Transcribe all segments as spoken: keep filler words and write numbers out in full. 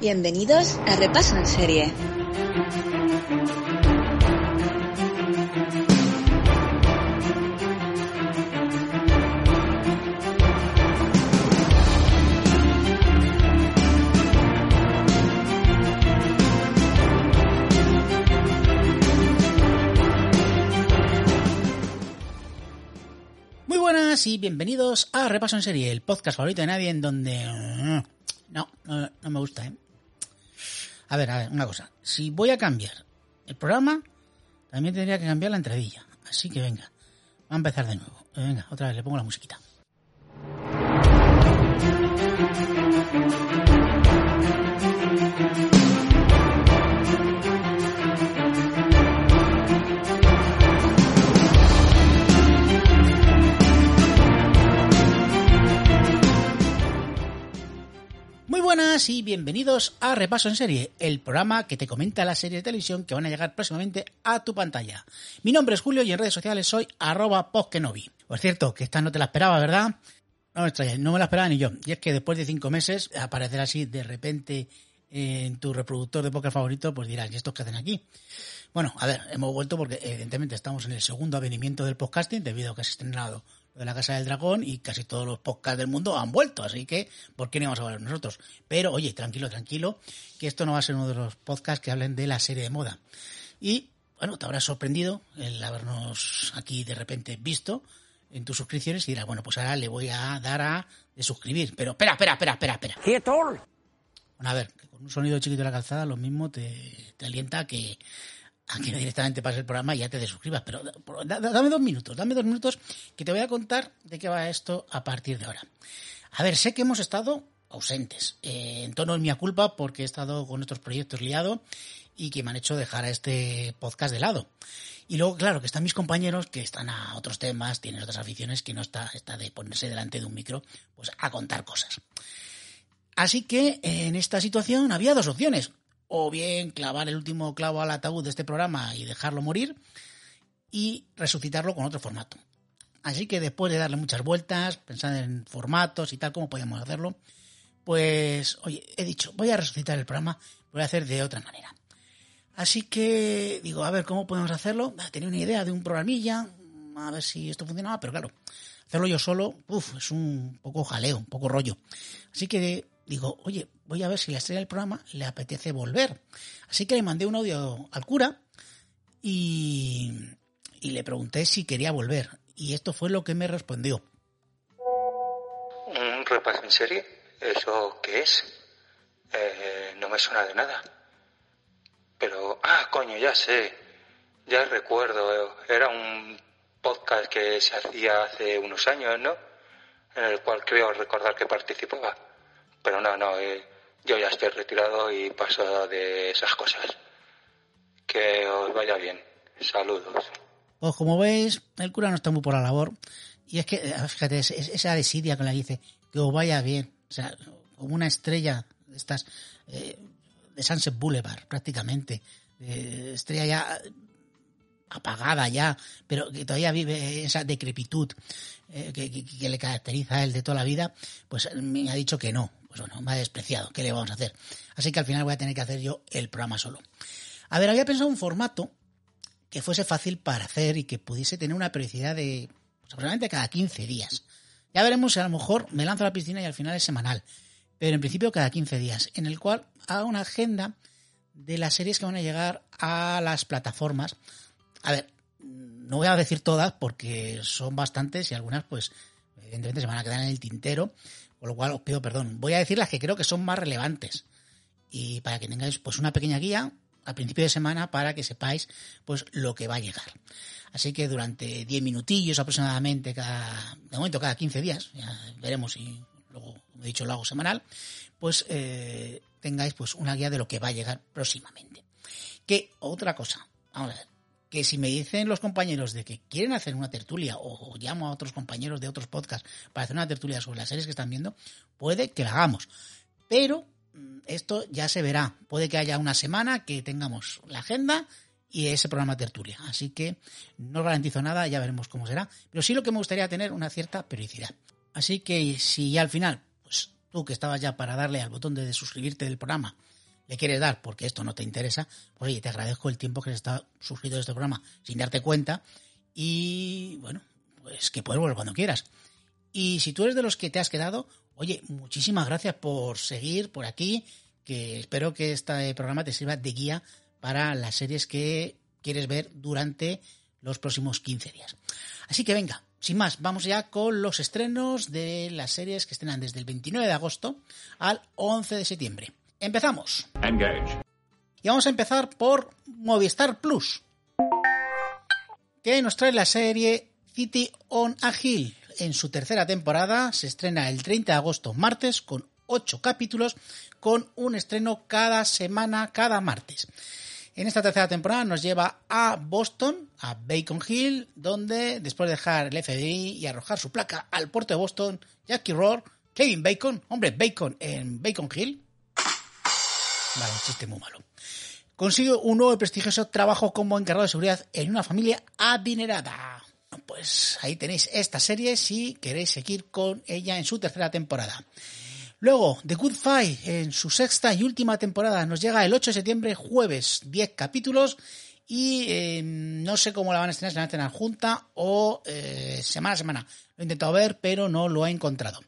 Bienvenidos a Repaso en Serie. Y bienvenidos a Repaso en Serie, el podcast favorito de nadie en donde... No, no, no me gusta, ¿eh? A ver, a ver, una cosa. Si voy a cambiar el programa, también tendría que cambiar la entradilla. Así que venga, va a empezar de nuevo. Venga, otra vez, le pongo la musiquita. Muy buenas y bienvenidos a Repaso en Serie, el programa que te comenta las series de televisión que van a llegar próximamente a tu pantalla. Mi nombre es Julio y en redes sociales soy arroba poskenovi. Por cierto, que esta no te la esperaba, ¿verdad? No me extrañes, no me la esperaba ni yo. Y es que después de cinco meses, aparecer así de repente en tu reproductor de podcast favorito, pues dirás, ¿y estos qué hacen aquí? Bueno, a ver, hemos vuelto porque evidentemente estamos en el segundo avenimiento del podcasting debido a que has estrenado de la Casa del Dragón y casi todos los podcasts del mundo han vuelto, así que ¿por qué no vamos a hablar nosotros? Pero, oye, tranquilo, tranquilo, que esto no va a ser uno de los podcasts que hablen de la serie de moda. Y, bueno, te habrá sorprendido el habernos aquí de repente visto en tus suscripciones y dirás, bueno, pues ahora le voy a dar a de suscribir. Pero, espera, espera, espera, espera, espera. ¡Quieto! Bueno, a ver, con un sonido chiquito de la calzada lo mismo te, te alienta a que... Aquí directamente pasa el programa y ya te desuscribas, pero dame dos minutos, dame dos minutos que te voy a contar de qué va esto a partir de ahora. A ver, sé que hemos estado ausentes, eh, en tono es mi culpa porque he estado con estos proyectos liado y que me han hecho dejar a este podcast de lado. Y luego, claro, que están mis compañeros que están a otros temas, tienen otras aficiones, que no está, está de ponerse delante de un micro pues a contar cosas. Así que en esta situación había dos opciones. O bien clavar el último clavo al ataúd de este programa y dejarlo morir y resucitarlo con otro formato. Así que después de darle muchas vueltas, pensar en formatos y tal, cómo podíamos hacerlo, pues, oye, he dicho, voy a resucitar el programa, lo voy a hacer de otra manera. Así que digo, a ver, ¿cómo podemos hacerlo? Tenía una idea de un programilla, a ver si esto funcionaba, pero claro, hacerlo yo solo, uff, es un poco jaleo, un poco rollo. Así que digo, oye, voy a ver si la estrella del programa le apetece volver. Así que le mandé un audio al cura y, y le pregunté si quería volver. Y esto fue lo que me respondió. ¿Un repaso en serie? ¿Eso qué es? Eh, no me suena de nada. Pero, ah, coño, ya sé. Ya recuerdo, era un podcast que se hacía hace unos años, ¿no? En el cual creo recordar que participaba. Pero no, no, eh, yo ya estoy retirado y paso de esas cosas. Que os vaya bien. Saludos. Pues como veis, el cura no está muy por la labor. Y es que, fíjate, esa desidia con la que dice, que os vaya bien. O sea, como una estrella de estas, eh, de Sunset Boulevard, prácticamente. Eh, estrella ya apagada ya, pero que todavía vive esa decrepitud eh, que, que, que le caracteriza a él de toda la vida, pues me ha dicho que no. Pues bueno, me ha despreciado, ¿qué le vamos a hacer? Así que al final voy a tener que hacer yo el programa solo. A ver, había pensado un formato que fuese fácil para hacer y que pudiese tener una periodicidad de pues, aproximadamente cada quince días. Ya veremos si a lo mejor me lanzo a la piscina y al final es semanal, pero en principio cada quince días, en el cual haga una agenda de las series que van a llegar a las plataformas. A ver, no voy a decir todas porque son bastantes y algunas pues evidentemente se van a quedar en el tintero, con lo cual os pido perdón. Voy a decir las que creo que son más relevantes y para que tengáis pues una pequeña guía al principio de semana para que sepáis pues lo que va a llegar. Así que durante diez minutillos aproximadamente, cada de momento cada quince días, ya veremos si luego, como he dicho, lo hago semanal, pues eh, tengáis pues una guía de lo que va a llegar próximamente. Que otra cosa, vamos a ver, que si me dicen los compañeros de que quieren hacer una tertulia o, o llamo a otros compañeros de otros podcasts para hacer una tertulia sobre las series que están viendo, puede que la hagamos, pero esto ya se verá, puede que haya una semana que tengamos la agenda y ese programa tertulia, así que no os garantizo nada, ya veremos cómo será, pero sí lo que me gustaría tener una cierta periodicidad. Así que si ya al final, pues tú que estabas ya para darle al botón de suscribirte del programa, le quieres dar porque esto no te interesa, pues oye, te agradezco el tiempo que has estado suscrito a este programa sin darte cuenta y bueno, pues que puedes volver cuando quieras. Y si tú eres de los que te has quedado, oye, muchísimas gracias por seguir por aquí, que espero que este programa te sirva de guía para las series que quieres ver durante los próximos quince días. Así que venga, sin más, vamos ya con los estrenos de las series que estrenan desde el veintinueve de agosto al once de septiembre. ¡Empezamos! Engage. Y vamos a empezar por Movistar Plus, que nos trae la serie City on a Hill. En su tercera temporada se estrena el treinta de agosto, martes, con ocho capítulos, con un estreno cada semana, cada martes. En esta tercera temporada nos lleva a Boston, a Beacon Hill, donde después de dejar el F B I y arrojar su placa al puerto de Boston, Jackie Rohr, Kevin Bacon, hombre Bacon en Beacon Hill, vale, un chiste muy malo, consigue un nuevo y prestigioso trabajo como encargado de seguridad en una familia adinerada. Pues ahí tenéis esta serie si queréis seguir con ella en su tercera temporada. Luego, The Good Fight, en su sexta y última temporada, nos llega el ocho de septiembre, jueves, diez capítulos, y eh, no sé cómo la van a estrenar, si la van a estrenar junta o eh, semana a semana. Lo he intentado ver, pero no lo he encontrado.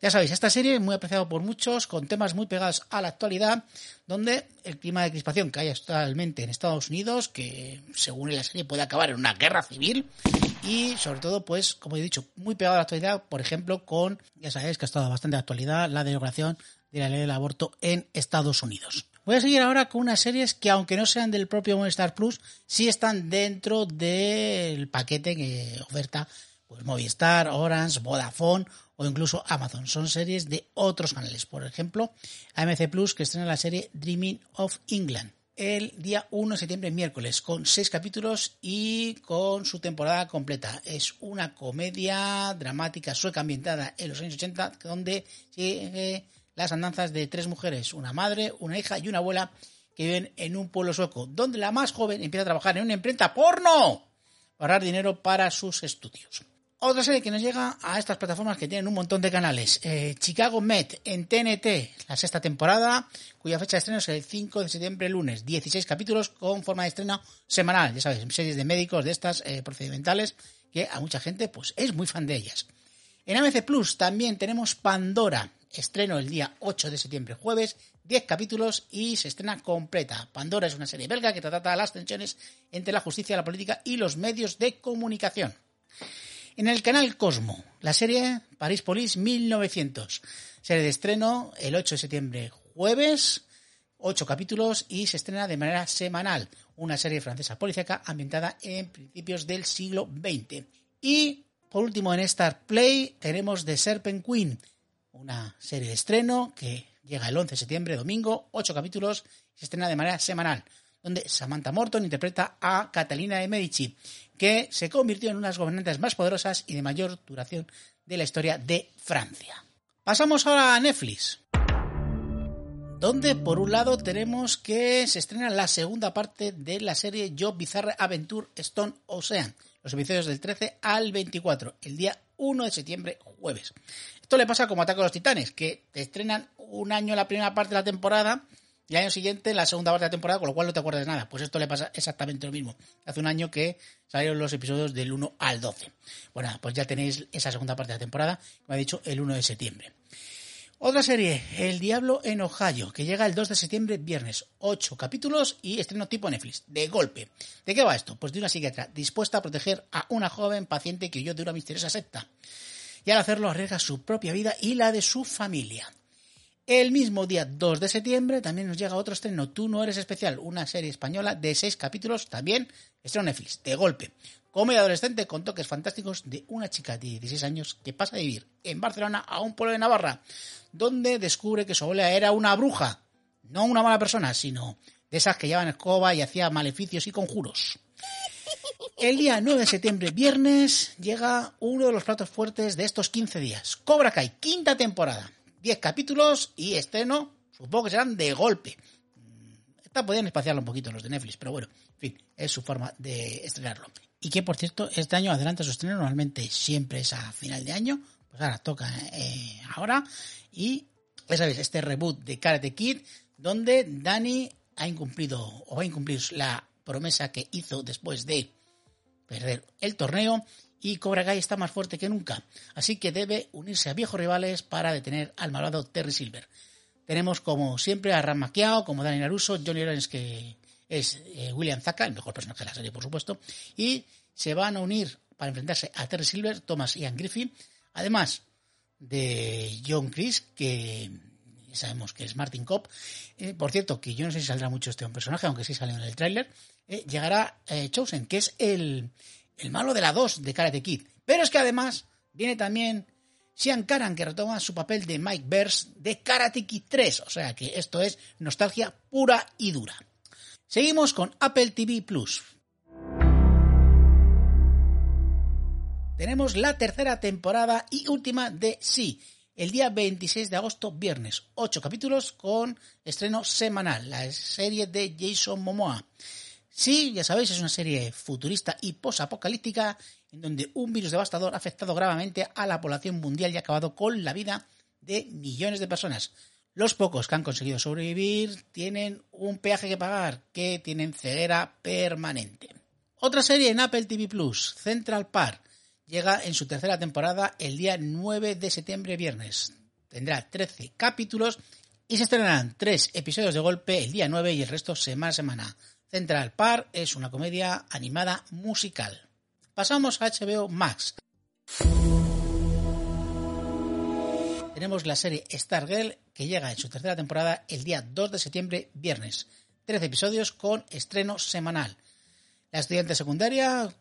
Ya sabéis, esta serie es muy apreciada por muchos, con temas muy pegados a la actualidad, donde el clima de crispación que hay actualmente en Estados Unidos, que según la serie puede acabar en una guerra civil, y sobre todo, pues, como he dicho, muy pegado a la actualidad, por ejemplo, con, ya sabéis que ha estado bastante de actualidad, la derogación de la ley del aborto en Estados Unidos. Voy a seguir ahora con unas series que, aunque no sean del propio Movistar Plus, sí están dentro del paquete que oferta pues Movistar, Orange, Vodafone o incluso Amazon. Son series de otros canales. Por ejemplo, A M C Plus, que estrena la serie Dreaming of England el día uno de septiembre, miércoles, con seis capítulos y con su temporada completa. Es una comedia dramática sueca ambientada en los años ochenta, donde sigue las andanzas de tres mujeres, una madre, una hija y una abuela, que viven en un pueblo sueco, donde la más joven empieza a trabajar en una imprenta porno para ahorrar dinero para sus estudios. Otra serie que nos llega a estas plataformas que tienen un montón de canales. Eh, Chicago Med en T N T, la sexta temporada, cuya fecha de estreno es el cinco de septiembre, lunes. dieciséis capítulos con forma de estreno semanal. Ya sabéis, series de médicos de estas eh, procedimentales que a mucha gente pues es muy fan de ellas. En A M C Plus también tenemos Pandora. Estreno el día ocho de septiembre, jueves, diez capítulos y se estrena completa. Pandora es una serie belga que trata las tensiones entre la justicia, la política y los medios de comunicación. En el canal Cosmo, la serie Paris Police mil novecientos, serie de estreno el ocho de septiembre, jueves, ocho capítulos y se estrena de manera semanal, una serie francesa policíaca ambientada en principios del siglo veinte. Y, por último, en Star Play tenemos The Serpent Queen, una serie de estreno que llega el once de septiembre, domingo, ocho capítulos y se estrena de manera semanal, donde Samantha Morton interpreta a Catalina de Medici, que se convirtió en una de las gobernantes más poderosas y de mayor duración de la historia de Francia. Pasamos ahora a Netflix, donde por un lado tenemos que se estrena la segunda parte de la serie JoJo's Bizarre Adventure: Stone Ocean, los episodios del trece al veinticuatro, el día uno de septiembre, jueves. Esto le pasa como Ataque a los Titanes, que te estrenan un año la primera parte de la temporada y el año siguiente la segunda parte de la temporada, con lo cual no te acuerdas de nada. Pues esto le pasa exactamente lo mismo. Hace un año que salieron los episodios del uno al doce. Bueno, pues ya tenéis esa segunda parte de la temporada, como he dicho, el uno de septiembre. Otra serie, El Diablo en Ohio, que llega el dos de septiembre, viernes, ocho capítulos y estreno tipo Netflix, de golpe. ¿De qué va esto? Pues de una psiquiatra dispuesta a proteger a una joven paciente que huyó de una misteriosa secta. Y al hacerlo arriesga su propia vida y la de su familia. El mismo día dos de septiembre también nos llega otro estreno, Tú no eres especial, una serie española de seis capítulos, también estreno Netflix, de golpe. Comedia adolescente con toques fantásticos de una chica de dieciséis años que pasa a vivir en Barcelona a un pueblo de Navarra, donde descubre que su abuela era una bruja, no una mala persona, sino de esas que llevaban escoba y hacía maleficios y conjuros. El día nueve de septiembre, viernes, llega uno de los platos fuertes de estos quince días, Cobra Kai, quinta temporada. diez capítulos y estreno, supongo que serán de golpe. Esta podían espaciarlo un poquito los de Netflix, pero bueno, en fin, es su forma de estrenarlo. Y que, por cierto, este año adelanta su estreno, normalmente siempre es a final de año, pues ahora toca eh, ahora. Y ya sabéis, este reboot de Karate Kid, donde Dani ha incumplido o va a incumplir la promesa que hizo después de perder el torneo. Y Cobra Kai está más fuerte que nunca, así que debe unirse a viejos rivales para detener al malvado Terry Silver. Tenemos como siempre a Ram Maquiao, como Daniel Laruso, Johnny Lawrence, que es eh, William Zaka, el mejor personaje de la serie por supuesto, y se van a unir para enfrentarse a Terry Silver, Thomas Ian Griffin, además de John Chris, que sabemos que es Martin Cobb. Eh, por cierto, que yo no sé si saldrá mucho este personaje, aunque sí sale en el tráiler. Eh, llegará eh, Chosen, que es el... El malo de la dos de Karate Kid. Pero es que además viene también Sean Karan, que retoma su papel de Mike Burns de Karate Kid tres. O sea que esto es nostalgia pura y dura. Seguimos con Apple T V Plus. Tenemos la tercera temporada y última de Sí. El día veintiséis de agosto, viernes. Ocho capítulos con estreno semanal. La serie de Jason Momoa. Sí, ya sabéis, es una serie futurista y posapocalíptica en donde un virus devastador ha afectado gravemente a la población mundial y ha acabado con la vida de millones de personas. Los pocos que han conseguido sobrevivir tienen un peaje que pagar, que tienen ceguera permanente. Otra serie en Apple T V Plus, Central Park, llega en su tercera temporada el día nueve de septiembre, viernes. Tendrá trece capítulos y se estrenarán tres episodios de golpe el día nueve y el resto semana a semana. Central Park es una comedia animada musical. Pasamos a H B O Max. Tenemos la serie Stargirl, que llega en su tercera temporada el día dos de septiembre, viernes. trece episodios con estreno semanal. La estudiante secundaria,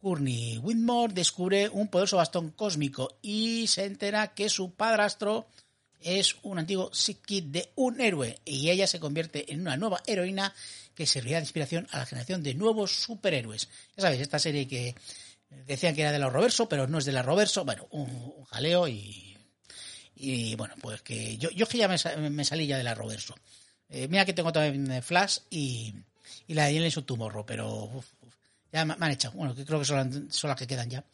Courtney Whitmore, descubre un poderoso bastón cósmico y se entera que su padrastro es un antiguo sidekick de un héroe y ella se convierte en una nueva heroína que servirá de inspiración a la generación de nuevos superhéroes. Ya sabéis, esta serie que decían que era de la Roverso, pero no es de la Roverso. Bueno, un, un jaleo y, y bueno, pues que yo, yo que ya me, me salí ya de la Roverso. Eh, mira que tengo también Flash y, y la de Alien su Tomorrow, pero uf, uf, ya me, me han echado. Bueno, que creo que son, son las que quedan ya.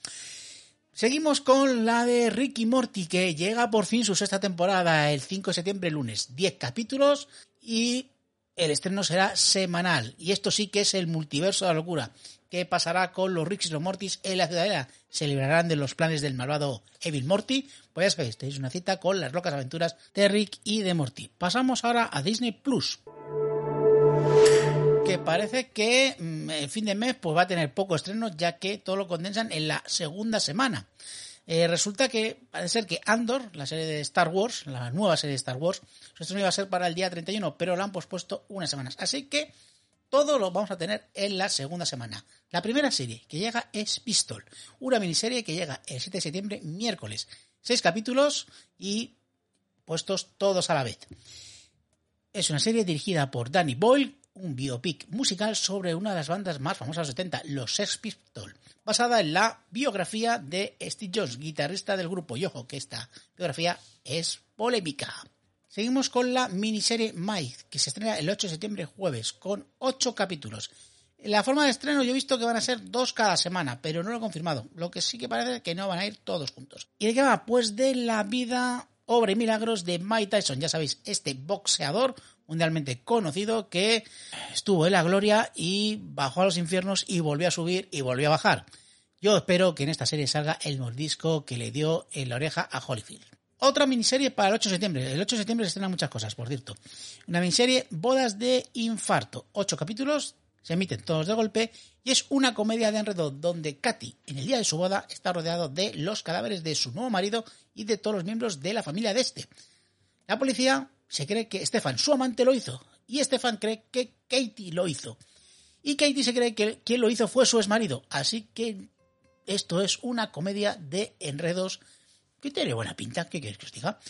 Seguimos con la de Rick y Morty, que llega por fin su sexta temporada el cinco de septiembre, lunes. diez capítulos y el estreno será semanal. Y esto sí que es el multiverso de la locura. ¿Qué pasará con los Ricks y los Mortys en la ciudadela? ¿Se librarán de los planes del malvado Evil Morty? Pues ya sabéis, tenéis una cita con las locas aventuras de Rick y de Morty. Pasamos ahora a Disney Plus, que parece que el fin de mes pues va a tener poco estreno, ya que todo lo condensan en la segunda semana. Eh, resulta que parece ser que Andor, la serie de Star Wars, la nueva serie de Star Wars, su estreno iba a ser para el día treinta y uno, pero la han pospuesto unas semanas. Así que todo lo vamos a tener en la segunda semana. La primera serie que llega es Pistol, una miniserie que llega el siete de septiembre, miércoles. Seis capítulos y puestos todos a la vez. Es una serie dirigida por Danny Boyle, un biopic musical sobre una de las bandas más famosas de los setenta, los Sex Pistols, basada en la biografía de Steve Jones, guitarrista del grupo. Y ojo, que esta biografía es polémica. Seguimos con la miniserie Mike, que se estrena el ocho de septiembre, jueves, con ocho capítulos. La forma de estreno yo he visto que van a ser dos cada semana, pero no lo he confirmado. Lo que sí que parece es que no van a ir todos juntos. ¿Y de qué va? Pues de la vida, obra y milagros de Mike Tyson. Ya sabéis, este boxeador mundialmente conocido que estuvo en la gloria y bajó a los infiernos y volvió a subir y volvió a bajar. Yo espero que en esta serie salga el mordisco que le dio en la oreja a Holyfield. Otra miniserie para el ocho de septiembre. El ocho de septiembre se estrenan muchas cosas, por cierto. Una miniserie Bodas de Infarto. Ocho capítulos, se emiten todos de golpe y es una comedia de enredo donde Katie, en el día de su boda, está rodeado de los cadáveres de su nuevo marido y de todos los miembros de la familia de este. La policía se cree que Estefan, su amante, lo hizo, y Estefan cree que Katie lo hizo, y Katie se cree que quien lo hizo fue su exmarido. Así que esto es una comedia de enredos que tiene buena pinta. ¿Qué queréis que os diga?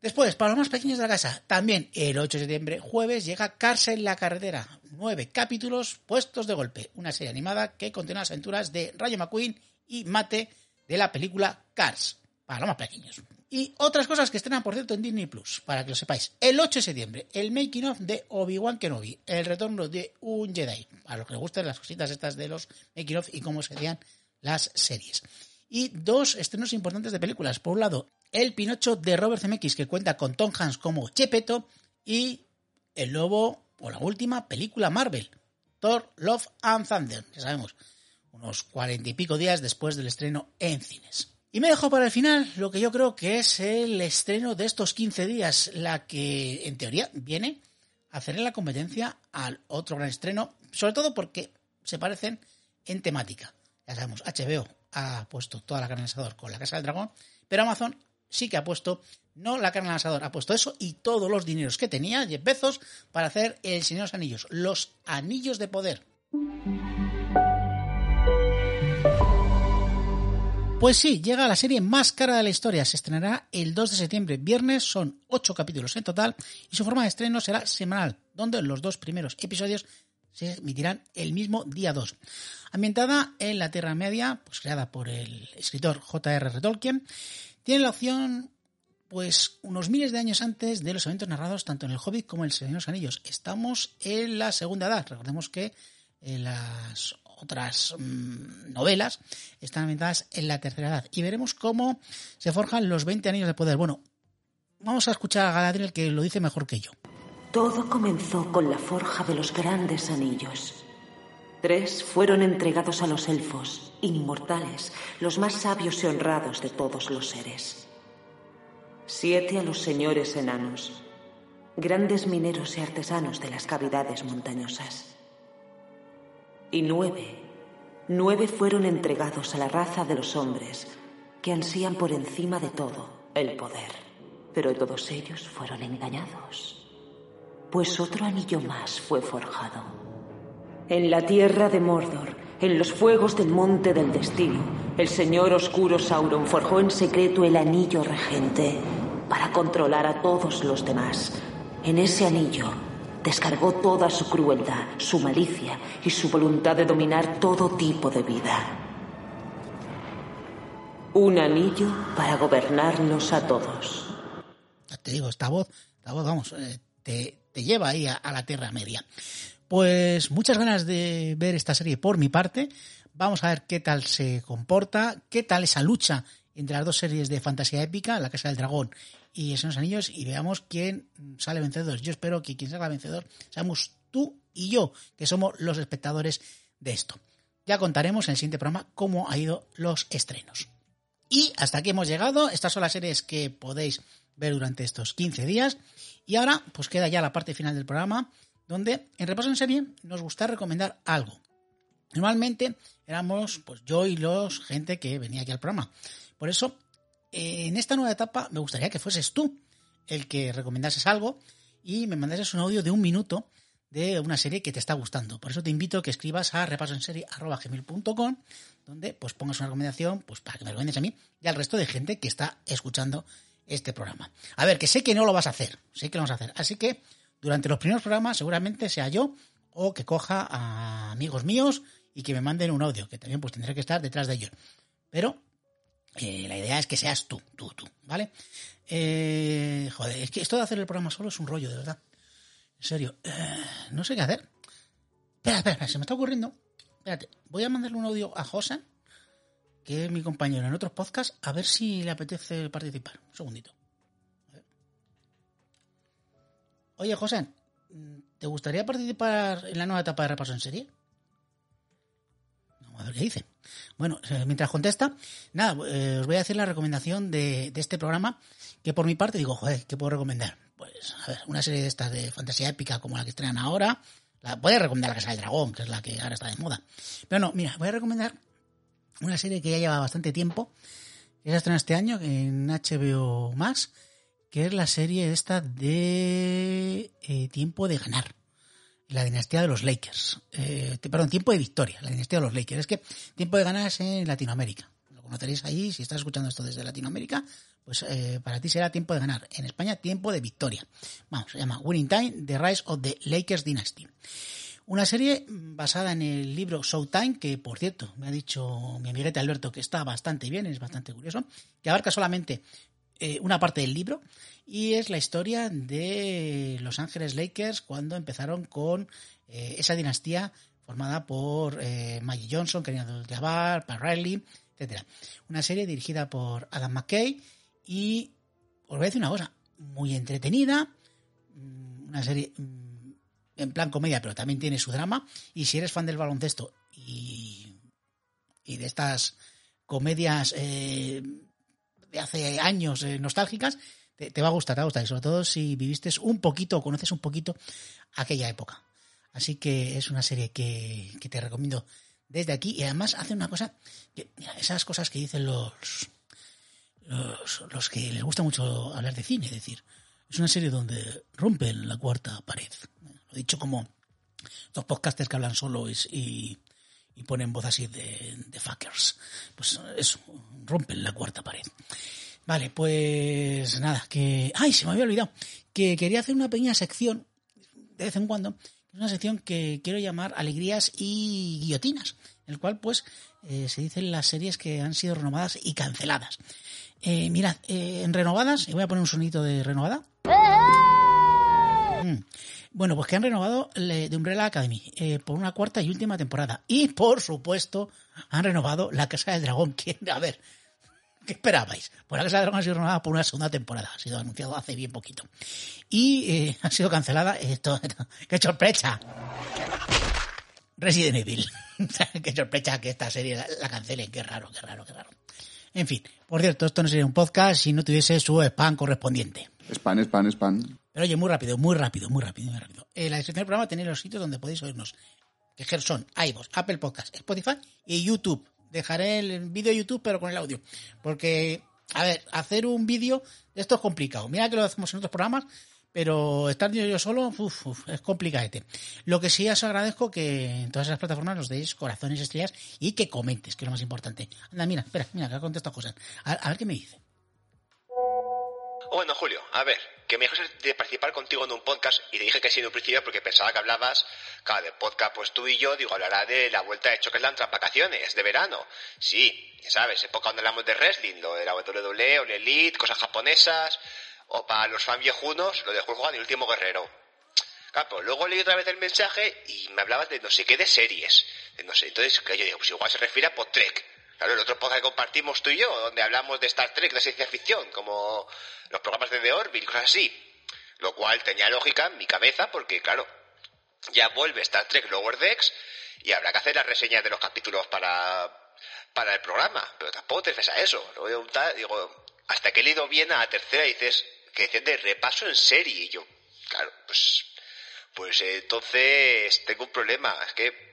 Después, para los más pequeños de la casa, también el ocho de septiembre, jueves, llega Cárcel en la carretera. Nueve capítulos puestos de golpe. Una serie animada que contiene las aventuras de Rayo McQueen y Mate de la película Cars, para los más pequeños. Y otras cosas que estrenan, por cierto, en Disney Plus, para que lo sepáis. El ocho de septiembre, el making of de Obi-Wan Kenobi, el retorno de un Jedi. A los que les gusten las cositas estas de los making of y cómo serían las series. Y dos estrenos importantes de películas. Por un lado, El Pinocho de Robert Zemeckis, que cuenta con Tom Hanks como Chepeto, y el nuevo, o la última, película Marvel, Thor, Love and Thunder, ya sabemos, unos cuarenta y pico días después del estreno en cines. Y me dejo para el final lo que yo creo que es el estreno de estos quince días, la que, en teoría, viene a hacerle la competencia al otro gran estreno, sobre todo porque se parecen en temática. Ya sabemos, H B O ha puesto toda la carne al asador con La Casa del Dragón, pero Amazon sí que ha puesto, no la carne al asador, ha puesto eso y todos los dineros que tenía, Jeff Bezos, para hacer El Señor de los Anillos, Los Anillos de Poder. Pues sí, llega la serie más cara de la historia, se estrenará el dos de septiembre, viernes, son ocho capítulos en total y su forma de estreno será semanal, donde los dos primeros episodios se emitirán el mismo día dos. Ambientada en la Tierra Media, pues creada por el escritor J R R Tolkien, tiene la opción, pues, unos miles de años antes de los eventos narrados tanto en El Hobbit como en El Señor de los Anillos. Estamos en la Segunda Edad. Recordemos que las otras mmm, novelas están ambientadas en la Tercera Edad. Y veremos cómo se forjan los veinte anillos de poder. Bueno, vamos a escuchar a Galadriel, que lo dice mejor que yo. Todo comenzó con la forja de los grandes anillos. Tres fueron entregados a los elfos, inmortales, los más sabios y honrados de todos los seres. Siete a los señores enanos, grandes mineros y artesanos de las cavidades montañosas. Y nueve, nueve fueron entregados a la raza de los hombres, que ansían por encima de todo el poder. Pero todos ellos fueron engañados, pues otro anillo más fue forjado. En la tierra de Mordor, en los fuegos del Monte del Destino, el señor oscuro Sauron forjó en secreto el anillo regente para controlar a todos los demás. En ese anillo descargó toda su crueldad, su malicia y su voluntad de dominar todo tipo de vida. Un anillo para gobernarnos a todos. Te digo, esta voz, esta voz vamos, te, te lleva ahí a, a la Tierra Media. Pues muchas ganas de ver esta serie por mi parte. Vamos a ver qué tal se comporta, qué tal esa lucha entre las dos series de fantasía épica, La Casa del Dragón y El Señor de los Anillos, y veamos quién sale vencedor. Yo espero que quien salga vencedor seamos tú y yo, que somos los espectadores de esto. Ya contaremos en el siguiente programa cómo han ido los estrenos. Y hasta aquí hemos llegado. Estas son las series que podéis ver durante estos quince días. Y ahora pues queda ya la parte final del programa, donde en Repaso en Serie nos gusta recomendar algo. Normalmente éramos pues yo y los gente que venía aquí al programa. Por eso, en esta nueva etapa me gustaría que fueses tú el que recomendases algo y me mandases un audio de un minuto de una serie que te está gustando. Por eso te invito a que escribas a repaso en serie arroba gmail punto com, donde pues pongas una recomendación pues para que me lo vendes a mí y al resto de gente que está escuchando este programa. A ver, que sé que no lo vas a hacer, sé que lo vas a hacer, así que durante los primeros programas seguramente sea yo o que coja a amigos míos y que me manden un audio, que también pues tendré que estar detrás de ellos. Pero eh, la idea es que seas tú, tú, tú, ¿vale? Eh, joder, es que esto de hacer el programa solo es un rollo, de verdad. En serio, eh, no sé qué hacer. Espera, espera, se me está ocurriendo. Espérate, voy a mandarle un audio a José, que es mi compañero en otros podcasts, a ver si le apetece participar. Un segundito. Oye, José, ¿te gustaría participar en la nueva etapa de Repaso en Serie? Vamos a ver qué dice. Bueno, mientras contesta, nada, eh, os voy a decir la recomendación de, de este programa, que por mi parte digo, joder, ¿qué puedo recomendar? Pues, a ver, una serie de estas de fantasía épica como la que estrenan ahora, la voy a recomendar La Casa del Dragón, que es la que ahora está de moda. Pero no, mira, voy a recomendar una serie que ya lleva bastante tiempo, que se estrena este año en H B O Max, que es la serie esta de eh, Tiempo de Ganar, la dinastía de los Lakers. Eh, perdón, Tiempo de Victoria, la dinastía de los Lakers. Es que Tiempo de Ganar es en Latinoamérica. Lo conoceréis ahí, si estás escuchando esto desde Latinoamérica, pues eh, para ti será Tiempo de Ganar. En España, Tiempo de Victoria. Vamos, se llama Winning Time, The Rise of the Lakers Dynasty. Una serie basada en el libro Showtime, que por cierto, me ha dicho mi amiguete Alberto que está bastante bien, es bastante curioso, que abarca solamente eh, una parte del libro, y es la historia de Los Ángeles Lakers cuando empezaron con eh, esa dinastía formada por eh, Magic Johnson, Kareem Abdul-Jabbar, Pat Riley, etcétera. Una serie dirigida por Adam McKay y, os voy a decir una cosa, muy entretenida, una serie en plan comedia, pero también tiene su drama, y si eres fan del baloncesto y, y de estas comedias eh, de hace años eh, nostálgicas, te, te va a gustar, te va a gustar, y sobre todo si viviste un poquito o conoces un poquito aquella época. Así que es una serie que, que te recomiendo desde aquí, y además hace una cosa, que, mira, esas cosas que dicen los, los, los que les gusta mucho hablar de cine, es decir, es una serie donde rompen la cuarta pared. Lo dicho como estos podcasters que hablan solo y, y, y ponen voz así de, de fuckers. Pues eso, rompen la cuarta pared. Vale, pues nada, que... ¡Ay, se me había olvidado! Que quería hacer una pequeña sección, de vez en cuando, una sección que quiero llamar Alegrías y Guillotinas, en el cual pues eh, se dicen las series que han sido renovadas y canceladas. Eh, mirad, eh, en renovadas, y voy a poner un sonidito de renovada. Mm. Bueno, pues que han renovado The Umbrella Academy eh, por una cuarta y última temporada. Y, por supuesto, han renovado La Casa del Dragón. Que, a ver, ¿qué esperabais? Pues La Casa del Dragón ha sido renovada por una segunda temporada. Ha sido anunciado hace bien poquito. Y eh, ha sido cancelada... Esto, ¡qué sorpresa! Resident Evil. ¡Qué sorpresa que esta serie la, la cancelen! ¡Qué raro, qué raro, qué raro! En fin, por cierto, esto no sería un podcast si no tuviese su spam correspondiente. Spam, spam, spam. Pero oye, muy rápido, muy rápido, muy rápido, muy rápido. En la descripción del programa tenéis los sitios donde podéis oírnos. Que son iVoox, Apple Podcast, Spotify y YouTube. Dejaré el vídeo de YouTube, pero con el audio. Porque, a ver, hacer un vídeo, esto es complicado. Mira que lo hacemos en otros programas, pero estar yo, yo solo, uf, uf, es complicadete. Lo que sí os agradezco que en todas esas plataformas nos deis corazones, estrellas y que comentes, que es lo más importante. Anda, mira, espera, mira, que ha contestado cosas. A, a ver qué me dice. Bueno, Julio, a ver, que me dejes de participar contigo en un podcast y te dije que sí en un principio porque pensaba que hablabas, claro, de podcast, pues tú y yo, digo, hablará de la vuelta de Chocosland tras vacaciones, de verano. Sí, ya sabes, época donde hablamos de wrestling, lo de la doble u doble u E o la Elite, cosas japonesas, o para los fans viejunos, lo de Hulk y el último guerrero. Claro, pero luego leí otra vez el mensaje y me hablabas de no sé qué de series, de no sé, entonces que yo digo, pues igual se refiere a Potrek. Claro, el otro podcast que compartimos tú y yo, donde hablamos de Star Trek, de ciencia ficción, como los programas de The Orville, cosas así. Lo cual tenía lógica en mi cabeza porque, claro, ya vuelve Star Trek Lower Decks y habrá que hacer las reseñas de los capítulos para, para el programa. Pero tampoco te refieres a eso. Lo voy a preguntar, digo, hasta que he leído bien a la tercera, dices que decían de repaso en serie. Y yo, claro, pues, pues entonces tengo un problema, es que...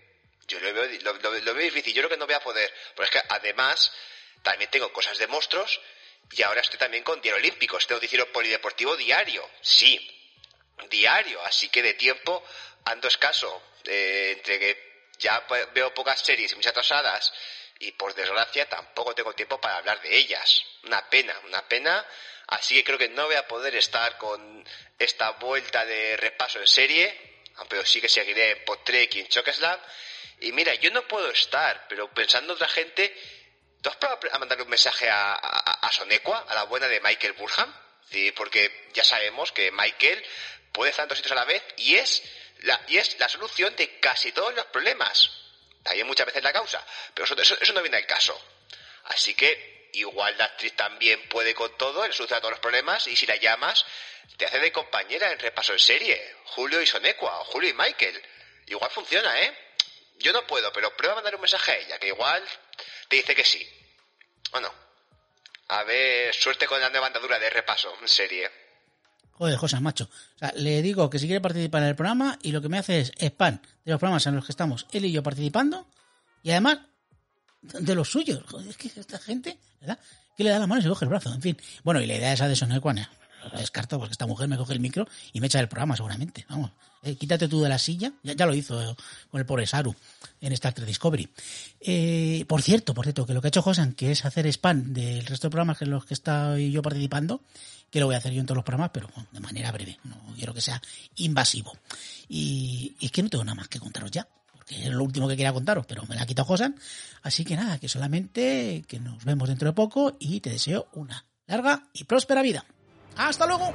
Yo lo veo, lo, lo, lo veo difícil, yo creo que no voy a poder. Pero es que además también tengo cosas de monstruos y ahora estoy también con Diario Olímpico. Tengo que decir polideportivo diario, sí, diario. Así que de tiempo ando escaso. Eh, entre que ya veo pocas series y mis atrasadas y por desgracia tampoco tengo tiempo para hablar de ellas. Una pena, una pena. Así que creo que no voy a poder estar con esta vuelta de repaso en serie. Pero sí que seguiré en Potrek y en Chokeslam. Y mira, yo no puedo estar, pero pensando en otra gente, ¿tú has probado a mandarle un mensaje a, a, a Sonecua, a la buena de Michael Burnham? Sí, porque ya sabemos que Michael puede estar en dos sitios a la vez y es la, y es la solución de casi todos los problemas. También muchas veces la causa, pero eso, eso, eso no viene al caso. Así que igual la actriz también puede con todo, le soluciona todos los problemas y si la llamas, te hace de compañera en repaso en serie, Julio y Sonecua, o Julio y Michael. Igual funciona, ¿eh? Yo no puedo, pero prueba a mandar un mensaje a ella, que igual te dice que sí. ¿O no? A ver, suerte con la nueva andadura de repaso en serie. Joder, José, macho. O sea, le digo que si quiere participar en el programa y lo que me hace es spam de los programas en los que estamos él y yo participando y además de los suyos. Joder, es que esta gente, ¿verdad? Que le da las manos y coge el brazo, en fin. Bueno, y la idea esa de Sonecuana. lo descarto porque esta mujer me coge el micro y me echa del programa seguramente. Vamos, eh, quítate tú de la silla. Ya, ya lo hizo con el pobre Saru en Star Trek Discovery. Eh, por cierto, por cierto, que lo que ha hecho Josan, que es hacer spam del resto de programas en los que estoy yo participando, que lo voy a hacer yo en todos los programas, pero bueno, de manera breve. No quiero que sea invasivo. Y, y es que no tengo nada más que contaros ya, que es lo último que quería contaros, pero me la ha quitado Josan. Así que nada, que solamente que nos vemos dentro de poco y te deseo una larga y próspera vida. ¡Hasta luego!